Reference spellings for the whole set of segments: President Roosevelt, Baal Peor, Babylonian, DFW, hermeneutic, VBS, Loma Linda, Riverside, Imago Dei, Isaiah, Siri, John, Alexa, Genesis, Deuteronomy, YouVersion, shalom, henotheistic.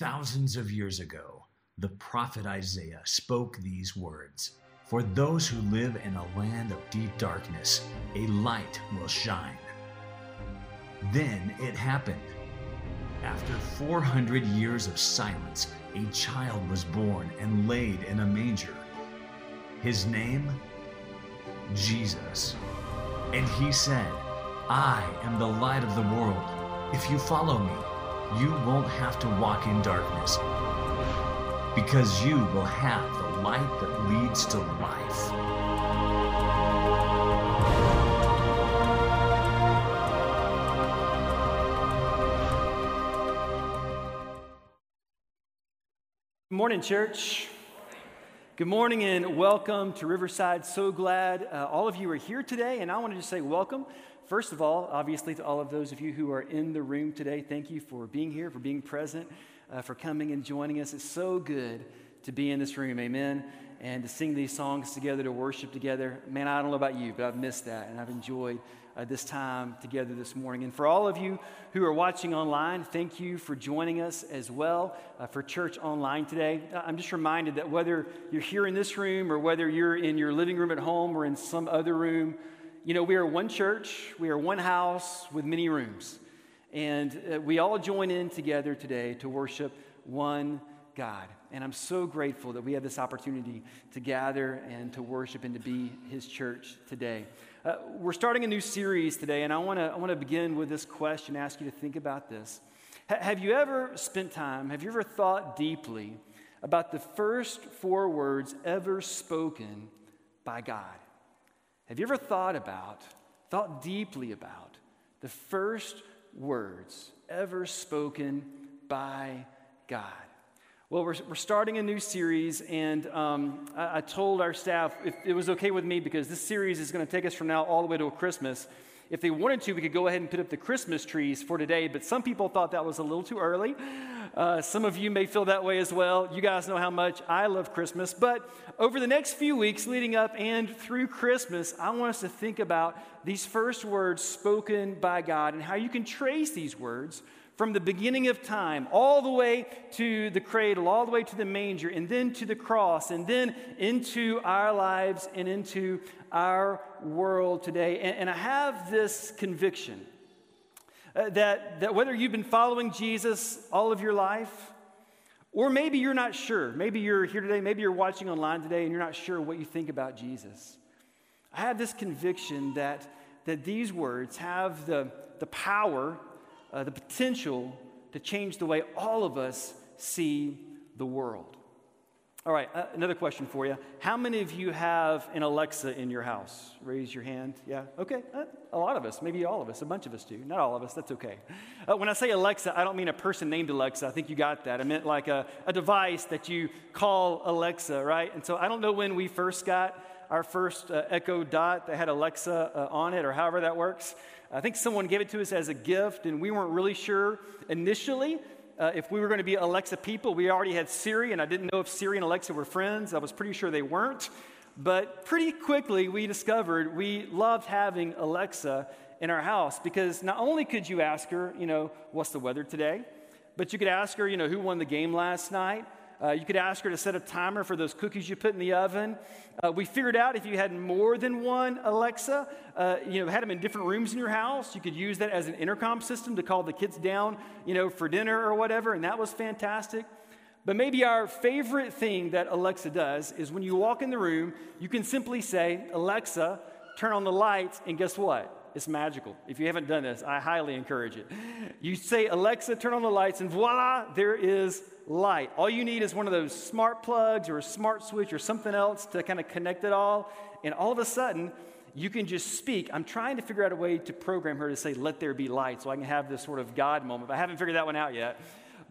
Thousands of years ago, the prophet Isaiah spoke these words. For those who live in a land of deep darkness, a light will shine. Then it happened. After 400 years of silence, a child was born and laid in a manger. His name? Jesus. And he said, I am the light of the world. If you follow me, you won't have to walk in darkness, because you will have the light that leads to life. Good morning, church. Good morning and welcome to Riverside. So glad all of you are here today, and I want to just say welcome. First of all, obviously, to all of those of you who are in the room today, thank you for being here, for being present, for coming and joining us. It's so good to be in this room, amen, and to sing these songs together, to worship together. Man, I don't know about you, but I've missed that, and I've enjoyed this time together this morning. And for all of you who are watching online, thank you for joining us as well for church online today. I'm just reminded that whether you're here in this room or whether you're in your living room at home or in some other room, you know, we are one church, we are one house with many rooms. And we all join in together today to worship one God. And I'm so grateful that we have this opportunity to gather and to worship and to be His church today. We're starting a new series today, and I want to begin with this question, ask you to think about this. Have you ever thought deeply about the first four words ever spoken by God? Have you ever thought deeply about the first words ever spoken by God? Well, we're starting a new series, and I told our staff if it was okay with me, because this series is going to take us from now all the way to Christmas. If they wanted to, we could go ahead and put up the Christmas trees for today, but some people thought that was a little too early. Some of you may feel that way as well. You guys know how much I love Christmas, but over the next few weeks leading up and through Christmas, I want us to think about these first words spoken by God and how you can trace these words from the beginning of time, all the way to the cradle, all the way to the manger, and then to the cross, and then into our lives and into our world today. And I have this conviction that whether you've been following Jesus all of your life, or maybe you're not sure, maybe you're here today, maybe you're watching online today, and you're not sure what you think about Jesus. I have this conviction that these words have the power, the potential to change the way all of us see the world. All right, another question for you. How many of you have an Alexa in your house? Raise your hand. Yeah, okay. A lot of us, maybe all of us, a bunch of us do. Not all of us, that's okay. When I say Alexa, I don't mean a person named Alexa. I think you got that. I meant like a device that you call Alexa, right? And so I don't know when we first got our first Echo Dot that had Alexa on it, or however that works. I think someone gave it to us as a gift, and we weren't really sure initially if we were going to be Alexa people. We already had Siri, and I didn't know if Siri and Alexa were friends. I was pretty sure they weren't. But pretty quickly, we discovered we loved having Alexa in our house, because not only could you ask her, you know, what's the weather today, but you could ask her, you know, who won the game last night. You could ask her to set a timer for those cookies you put in the oven. We figured out if you had more than one Alexa, had them in different rooms in your house, you could use that as an intercom system to call the kids down, you know, for dinner or whatever, and that was fantastic. But maybe our favorite thing that Alexa does is when you walk in the room, you can simply say, Alexa, turn on the lights, and guess what? It's magical. If you haven't done this, I highly encourage it. You say, Alexa, turn on the lights, and voila, there is light. All you need is one of those smart plugs or a smart switch or something else to kind of connect it all, and all of a sudden, you can just speak. I'm trying to figure out a way to program her to say, let there be light, so I can have this sort of God moment. I haven't figured that one out yet,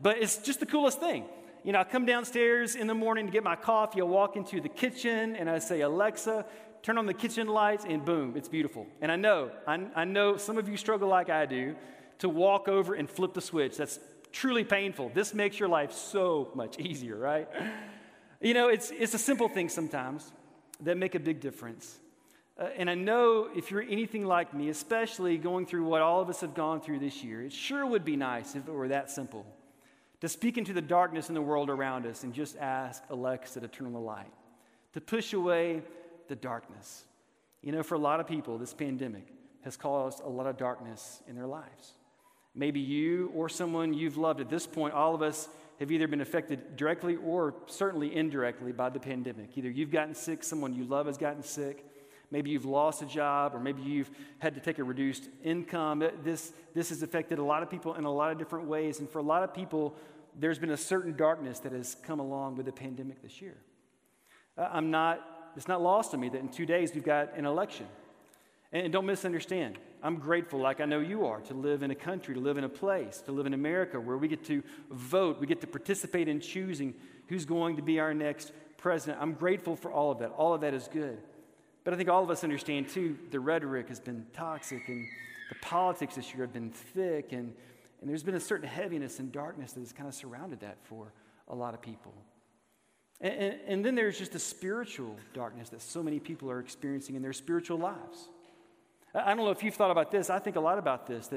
but it's just the coolest thing. You know, I come downstairs in the morning to get my coffee, I walk into the kitchen, and I say, Alexa, turn on the kitchen lights, and boom, it's beautiful. And I know some of you struggle like I do to walk over and flip the switch. That's truly painful. This makes your life so much easier, right? You know, it's a simple thing sometimes that make a big difference. And I know if you're anything like me, especially going through what all of us have gone through this year, it sure would be nice if it were that simple to speak into the darkness in the world around us and just ask Alexa to turn on the light, to push away the darkness. You know, for a lot of people, this pandemic has caused a lot of darkness in their lives. Maybe you or someone you've loved at this point, all of us have either been affected directly or certainly indirectly by the pandemic. Either you've gotten sick, someone you love has gotten sick, maybe you've lost a job, or maybe you've had to take a reduced income. This has affected a lot of people in a lot of different ways. And for a lot of people, there's been a certain darkness that has come along with the pandemic this year. It's not lost on me that in 2 days we've got an election. And don't misunderstand. I'm grateful, like I know you are, to live in a country, to live in a place, to live in America where we get to vote, we get to participate in choosing who's going to be our next president. I'm grateful for all of that. All of that is good. But I think all of us understand, too, the rhetoric has been toxic and the politics this year have been thick, and there's been a certain heaviness and darkness that has kind of surrounded that for a lot of people. And then there's just the spiritual darkness that so many people are experiencing in their spiritual lives. I don't know if you've thought about this. I think a lot about this,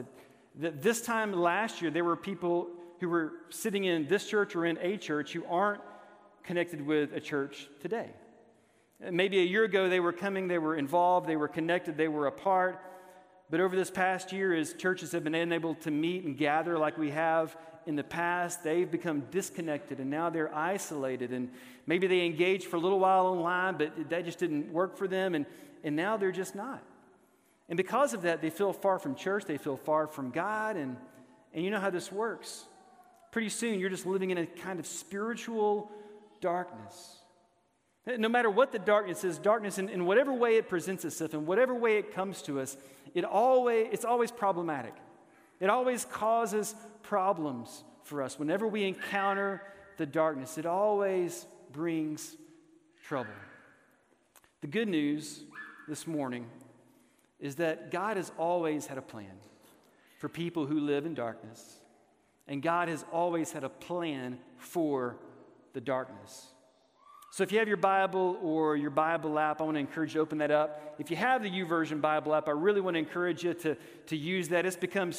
that this time last year, there were people who were sitting in this church or in a church who aren't connected with a church today. Maybe a year ago, they were coming, they were involved, they were connected, they were a part. But over this past year, as churches have been unable to meet and gather like we have in the past, they've become disconnected, and now they're isolated. And maybe they engaged for a little while online, but that just didn't work for them, and now they're just not. And because of that, they feel far from church, they feel far from God, and you know how this works. Pretty soon, you're just living in a kind of spiritual darkness. No matter what the darkness is, darkness in whatever way it presents itself, in whatever way it comes to us, it's always problematic. It always causes problems for us. Whenever we encounter the darkness, it always brings trouble. The good news this morning is that God has always had a plan for people who live in darkness, and God has always had a plan for the darkness. So if you have your Bible or your Bible app, I want to encourage you to open that up. If you have the YouVersion Bible app, I really want to encourage you to use that. It's become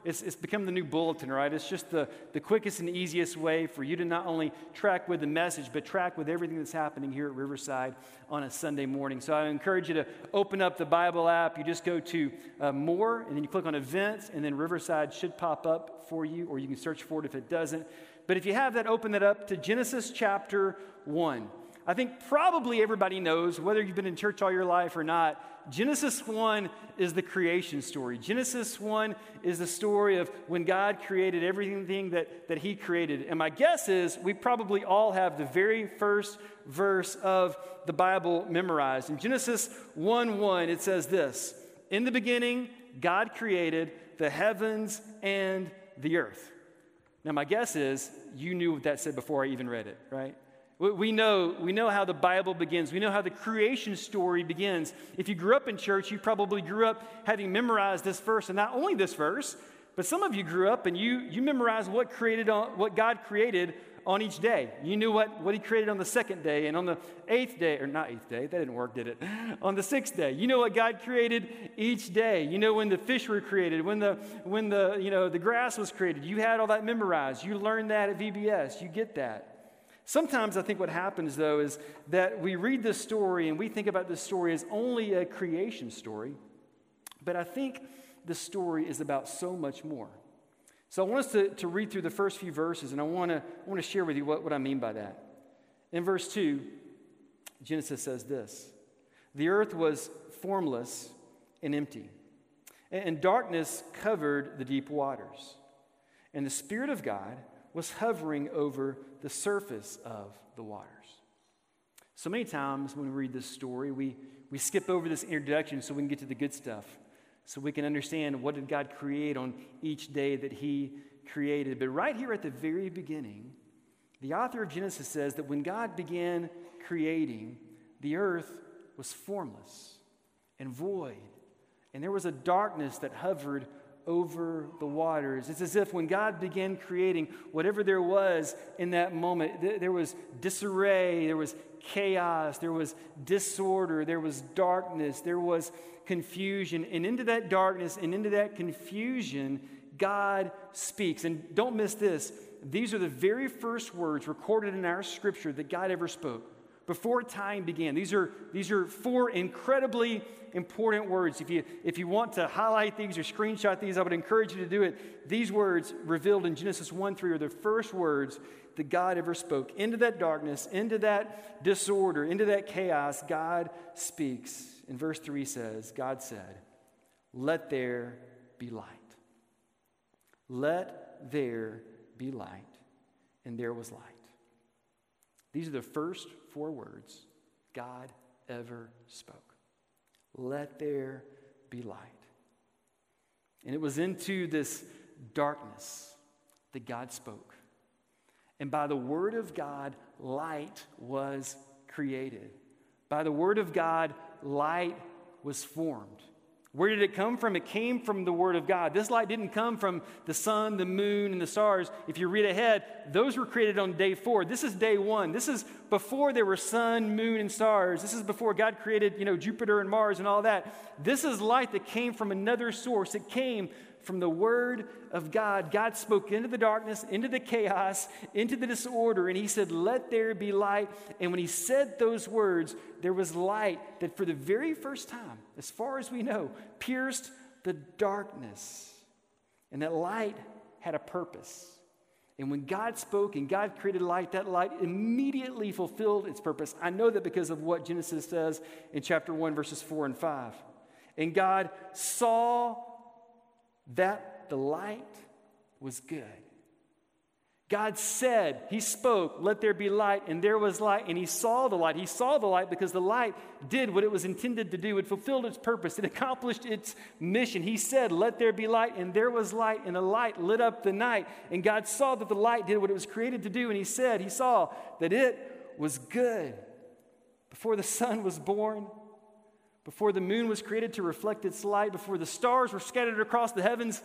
become the new bulletin, right? It's just the quickest and easiest way for you to not only track with the message, but track with everything that's happening here at Riverside on a Sunday morning. So I encourage you to open up the Bible app. You just go to More, and then you click on Events, and then Riverside should pop up for you, or you can search for it if it doesn't. But if you have that, open that up to Genesis chapter 1. I think probably everybody knows, whether you've been in church all your life or not, Genesis 1 is the creation story. Genesis 1 is the story of when God created everything that he created. And my guess is we probably all have the very first verse of the Bible memorized. In Genesis 1:1, it says this, "In the beginning, God created the heavens and the earth." Now, my guess is you knew what that said before I even read it, right? We know how the Bible begins. We know how the creation story begins. If you grew up in church, you probably grew up having memorized this verse, and not only this verse, but some of you grew up and you memorized what God created on each day. You knew what he created on the second day, and on the eighth day, or not eighth day, that didn't work, did it? On the sixth day, you know what God created each day. You know when the fish were created, when the grass was created. You had all that memorized. You learned that at VBS. You get that. Sometimes I think what happens, though, is that we read this story and we think about this story as only a creation story, but I think the story is about so much more. So I want us to read through the first few verses, and I want to share with you what I mean by that. In verse 2, Genesis says this, "The earth was formless and empty, and darkness covered the deep waters. And the Spirit of God was hovering over the surface of the waters." So many times when we read this story, we skip over this introduction so we can get to the good stuff. So we can understand what did God create on each day that he created. But right here at the very beginning, the author of Genesis says that when God began creating, the earth was formless and void, and there was a darkness that hovered over the waters. It's as if when God began creating, whatever there was in that moment, there was disarray, there was chaos, there was disorder, there was darkness, there was confusion. And into that darkness and into that confusion, God speaks. And don't miss this. these are the very first words recorded in our scripture that God ever spoke before time began. These are four incredibly important words. If you want to highlight these or screenshot these, I would encourage you to do it. These words revealed in Genesis 1-3 are the first words that God ever spoke. Into that darkness, into that disorder, into that chaos, God speaks. And verse 3 says, God said, "Let there be light. Let there be light." And there was light. These are the first four words God ever spoke. Let there be light. And it was into this darkness that God spoke. And by the word of God, light was created. By the word of God, light was formed. Where did it come from? It came from the word of God. This light didn't come from the sun, the moon, and the stars. If you read ahead, those were created on day 4. This is day 1. This is before there were sun, moon, and stars. This is before God created, Jupiter and Mars and all that. This is light that came from another source. It came from the word of God. God spoke into the darkness, into the chaos, into the disorder, and he said, "Let there be light." And when he said those words, there was light that for the very first time, as far as we know, pierced the darkness. And that light had a purpose. And when God spoke and God created light, that light immediately fulfilled its purpose. I know that because of what Genesis says in chapter 1, verses 4 and 5. And God saw that the light was good. God said, he spoke, "Let there be light," and there was light, and he saw the light. He saw the light because the light did what it was intended to do. It fulfilled its purpose. It accomplished its mission. He said, "Let there be light," and there was light, and the light lit up the night. And God saw that the light did what it was created to do, and he said, he saw that it was good. Before the sun was born, before the moon was created to reflect its light, before the stars were scattered across the heavens,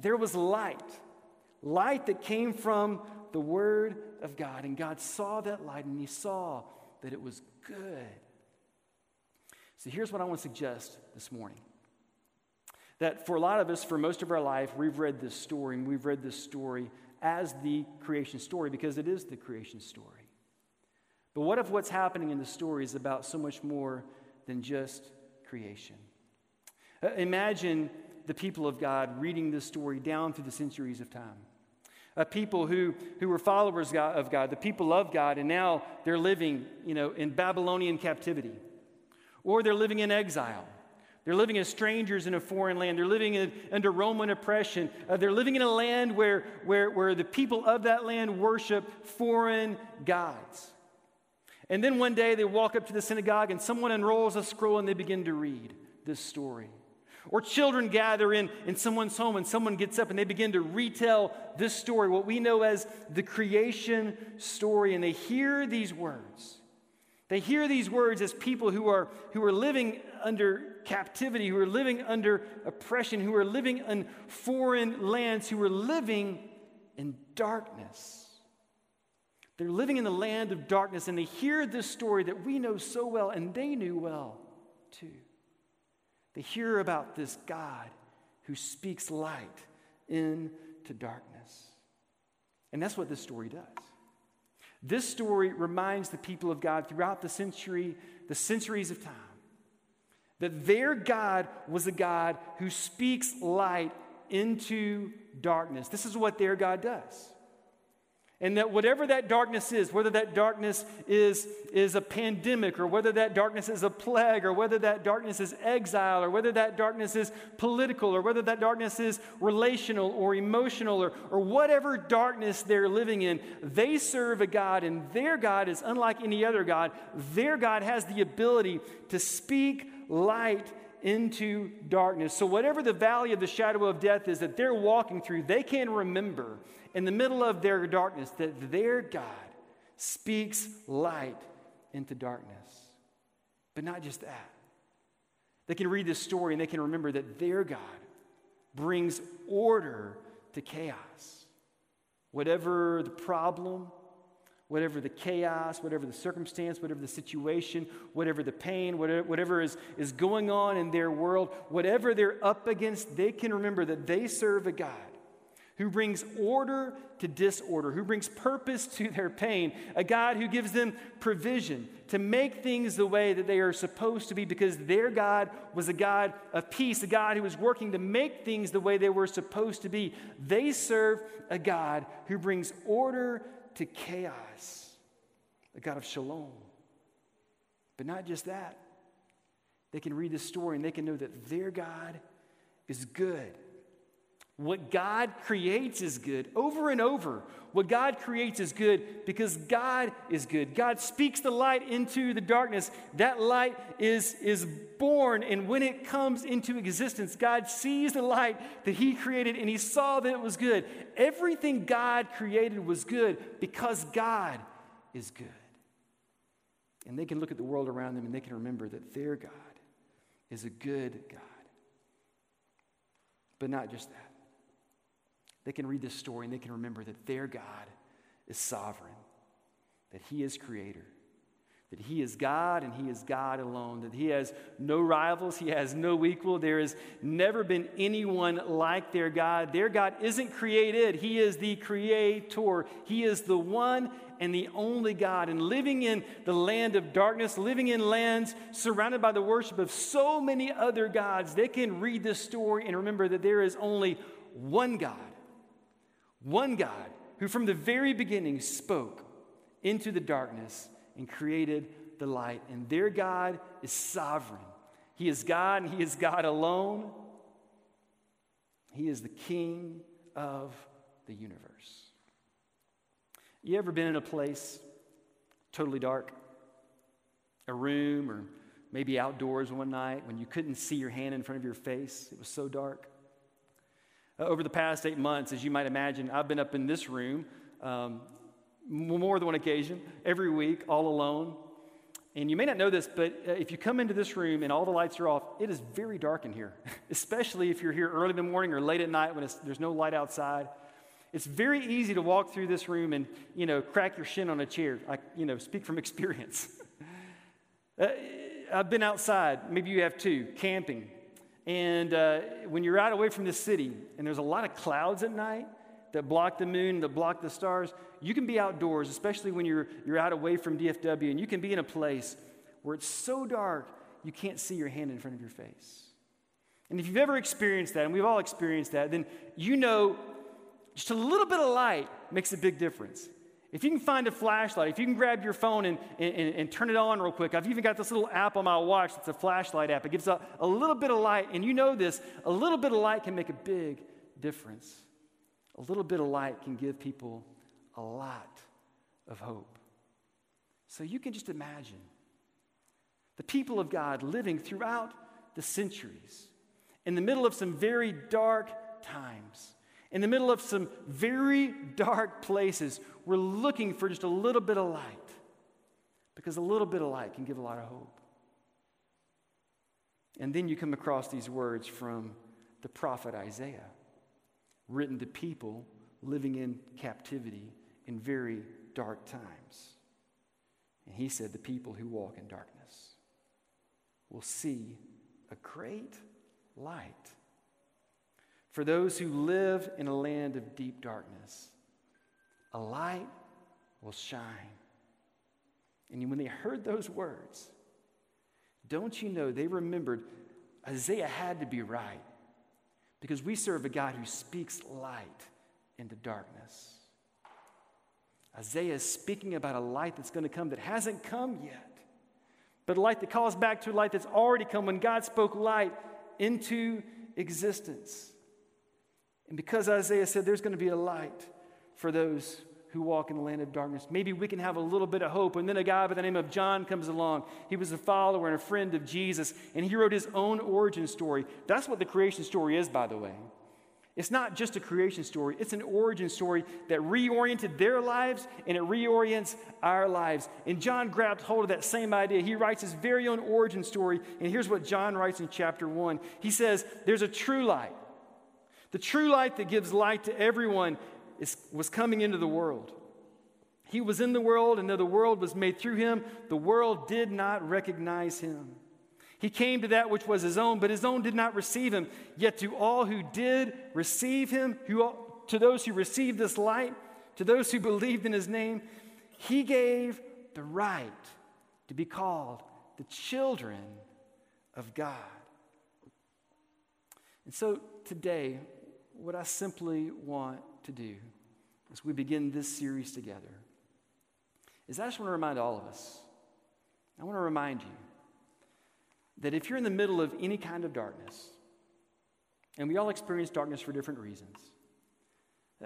there was light. Light that came from the word of God. And God saw that light, and he saw that it was good. So here's what I want to suggest this morning. That for a lot of us, for most of our life, we've read this story, and we've read this story as the creation story because it is the creation story. But what if what's happening in the story is about so much more than just creation? Imagine the people of God reading this story down through the centuries of time. A people who were followers of God, the people of God, and now they're living, in Babylonian captivity. Or they're living in exile. They're living as strangers in a foreign land. They're living under Roman oppression. They're living in a land where the people of that land worship foreign gods. And then one day they walk up to the synagogue and someone unrolls a scroll and they begin to read this story. Or children gather in someone's home and someone gets up and they begin to retell this story, what we know as the creation story. And they hear these words. They hear these words as people who are living under captivity, who are living under oppression, who are living in foreign lands, who are living in darkness. They're living in the land of darkness, and they hear this story that we know so well, and they knew well too. They hear about this God who speaks light into darkness. And that's what this story does. This story reminds the people of God throughout the centuries of time, that their God was a God who speaks light into darkness. This is what their God does. And that whatever that darkness is, whether that darkness is a pandemic, or whether that darkness is a plague, or whether that darkness is exile, or whether that darkness is political, or whether that darkness is relational or emotional, or whatever darkness they're living in, they serve a God, and their God is unlike any other God. Their God has the ability to speak light into darkness. So whatever the valley of the shadow of death is that they're walking through, they can remember in the middle of their darkness that their God speaks light into darkness. But not just that. They can read this story and they can remember that their God brings order to chaos. Whatever the problem, whatever the chaos, whatever the circumstance, whatever the situation, whatever the pain, whatever is going on in their world, whatever they're up against, they can remember that they serve a God who brings order to disorder, who brings purpose to their pain, a God who gives them provision to make things the way that they are supposed to be, because their God was a God of peace, a God who was working to make things the way they were supposed to be. They serve a God who brings order to chaos, a God of shalom. But not just that. They can read this story and they can know that their God is good. What God creates is good. Over and over, what God creates is good because God is good. God speaks the light into the darkness. That light is born, and when it comes into existence, God sees the light that he created, and he saw that it was good. Everything God created was good because God is good. And they can look at the world around them, and they can remember that their God is a good God. But not just that. They can read this story and they can remember that their God is sovereign, that he is creator, that he is God and he is God alone, that he has no rivals, he has no equal. There has never been anyone like their God. Their God isn't created. He is the creator. He is the one and the only God. And living in the land of darkness, living in lands surrounded by the worship of so many other gods, they can read this story and remember that there is only one God. One God who from the very beginning spoke into the darkness and created the light. And their God is sovereign. He is God and he is God alone. He is the King of the universe. You ever been in a place totally dark? A room or maybe outdoors one night when you couldn't see your hand in front of your face? It was so dark. Over the past 8 months, as you might imagine, I've been up in this room more than one occasion, every week, all alone. And you may not know this, but if you come into this room and all the lights are off, it is very dark in here, especially if you're here early in the morning or late at night when there's no light outside. It's very easy to walk through this room and, crack your shin on a chair. I, speak from experience. I've been outside. Maybe you have too, camping. And when you're out away from the city and there's a lot of clouds at night that block the moon, that block the stars, you can be outdoors, especially when you're out away from DFW, and you can be in a place where it's so dark you can't see your hand in front of your face. And if you've ever experienced that, and we've all experienced that, then just a little bit of light makes a big difference. If you can find a flashlight, if you can grab your phone and turn it on real quick. I've even got this little app on my watch that's a flashlight app. It gives a little bit of light, and you know this, a little bit of light can make a big difference. A little bit of light can give people a lot of hope. So you can just imagine the people of God living throughout the centuries in the middle of some very dark times. In the middle of some very dark places, we're looking for just a little bit of light, because a little bit of light can give a lot of hope. And then you come across these words from the prophet Isaiah, written to people living in captivity in very dark times. And he said, "The people who walk in darkness will see a great light. For those who live in a land of deep darkness, a light will shine." And when they heard those words, don't you know, they remembered Isaiah had to be right, because we serve a God who speaks light into darkness. Isaiah is speaking about a light that's going to come that hasn't come yet, but a light that calls back to a light that's already come when God spoke light into existence. And because Isaiah said there's going to be a light for those who walk in the land of darkness, maybe we can have a little bit of hope. And then a guy by the name of John comes along. He was a follower and a friend of Jesus, and he wrote his own origin story. That's what the creation story is, by the way. It's not just a creation story. It's an origin story that reoriented their lives, and it reorients our lives. And John grabbed hold of that same idea. He writes his very own origin story, and here's what John writes in chapter 1. He says, there's a true light. The true light that gives light to everyone was coming into the world. He was in the world, and though the world was made through him, the world did not recognize him. He came to that which was his own, but his own did not receive him. Yet to all who did receive him, to those who received this light, to those who believed in his name, he gave the right to be called the children of God. And so today, what I simply want to do as we begin this series together is I just want to remind all of us, I want to remind you that if you're in the middle of any kind of darkness, and we all experience darkness for different reasons.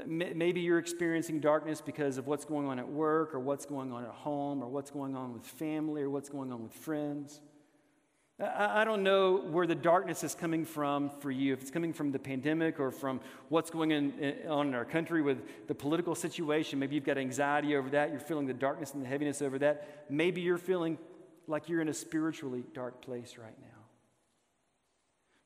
Maybe you're experiencing darkness because of what's going on at work or what's going on at home or what's going on with family or what's going on with friends. I don't know where the darkness is coming from for you, if it's coming from the pandemic or from what's going on in our country with the political situation. Maybe you've got anxiety over that. You're feeling the darkness and the heaviness over that. Maybe you're feeling like you're in a spiritually dark place right now.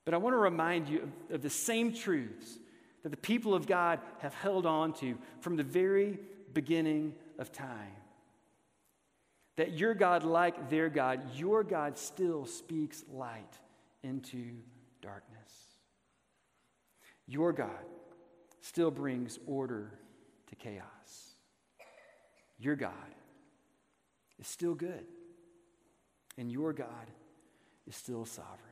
But I want to remind you of the same truths that the people of God have held on to from the very beginning of time. That your God, like their God, your God still speaks light into darkness. Your God still brings order to chaos. Your God is still good, and your God is still sovereign.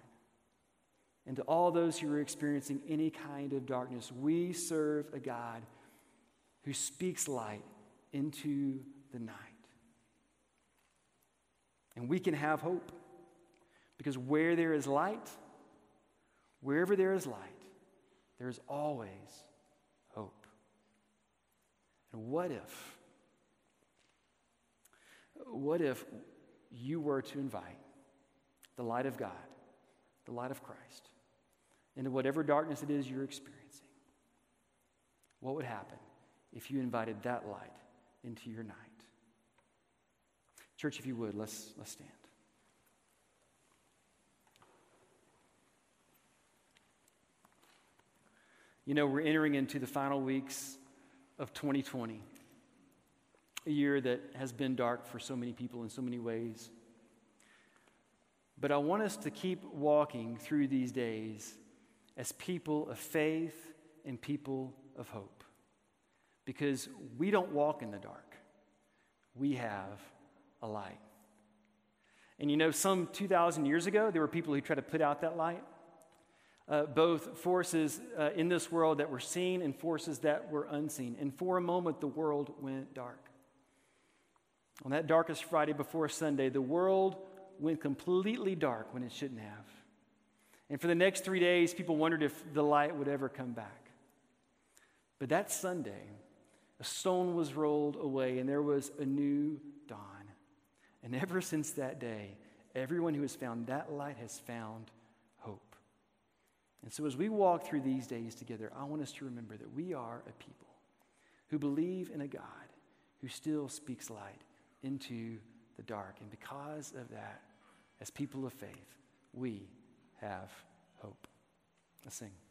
And to all those who are experiencing any kind of darkness, we serve a God who speaks light into the night. And we can have hope, because where there is light, wherever there is light, there is always hope. And what if you were to invite the light of God, the light of Christ, into whatever darkness it is you're experiencing? What would happen if you invited that light into your night? Church, if you would, let's stand. You know, we're entering into the final weeks of 2020, a year that has been dark for so many people in so many ways. But I want us to keep walking through these days as people of faith and people of hope, because we don't walk in the dark. We have a light. And you know, some 2,000 years ago, there were people who tried to put out that light. Both forces in this world that were seen and forces that were unseen. And for a moment, the world went dark. On that darkest Friday before Sunday, the world went completely dark when it shouldn't have. And for the next 3 days, people wondered if the light would ever come back. But that Sunday, a stone was rolled away and there was a new dawn. And ever since that day, everyone who has found that light has found hope. And so as we walk through these days together, I want us to remember that we are a people who believe in a God who still speaks light into the dark. And because of that, as people of faith, we have hope. Let's sing.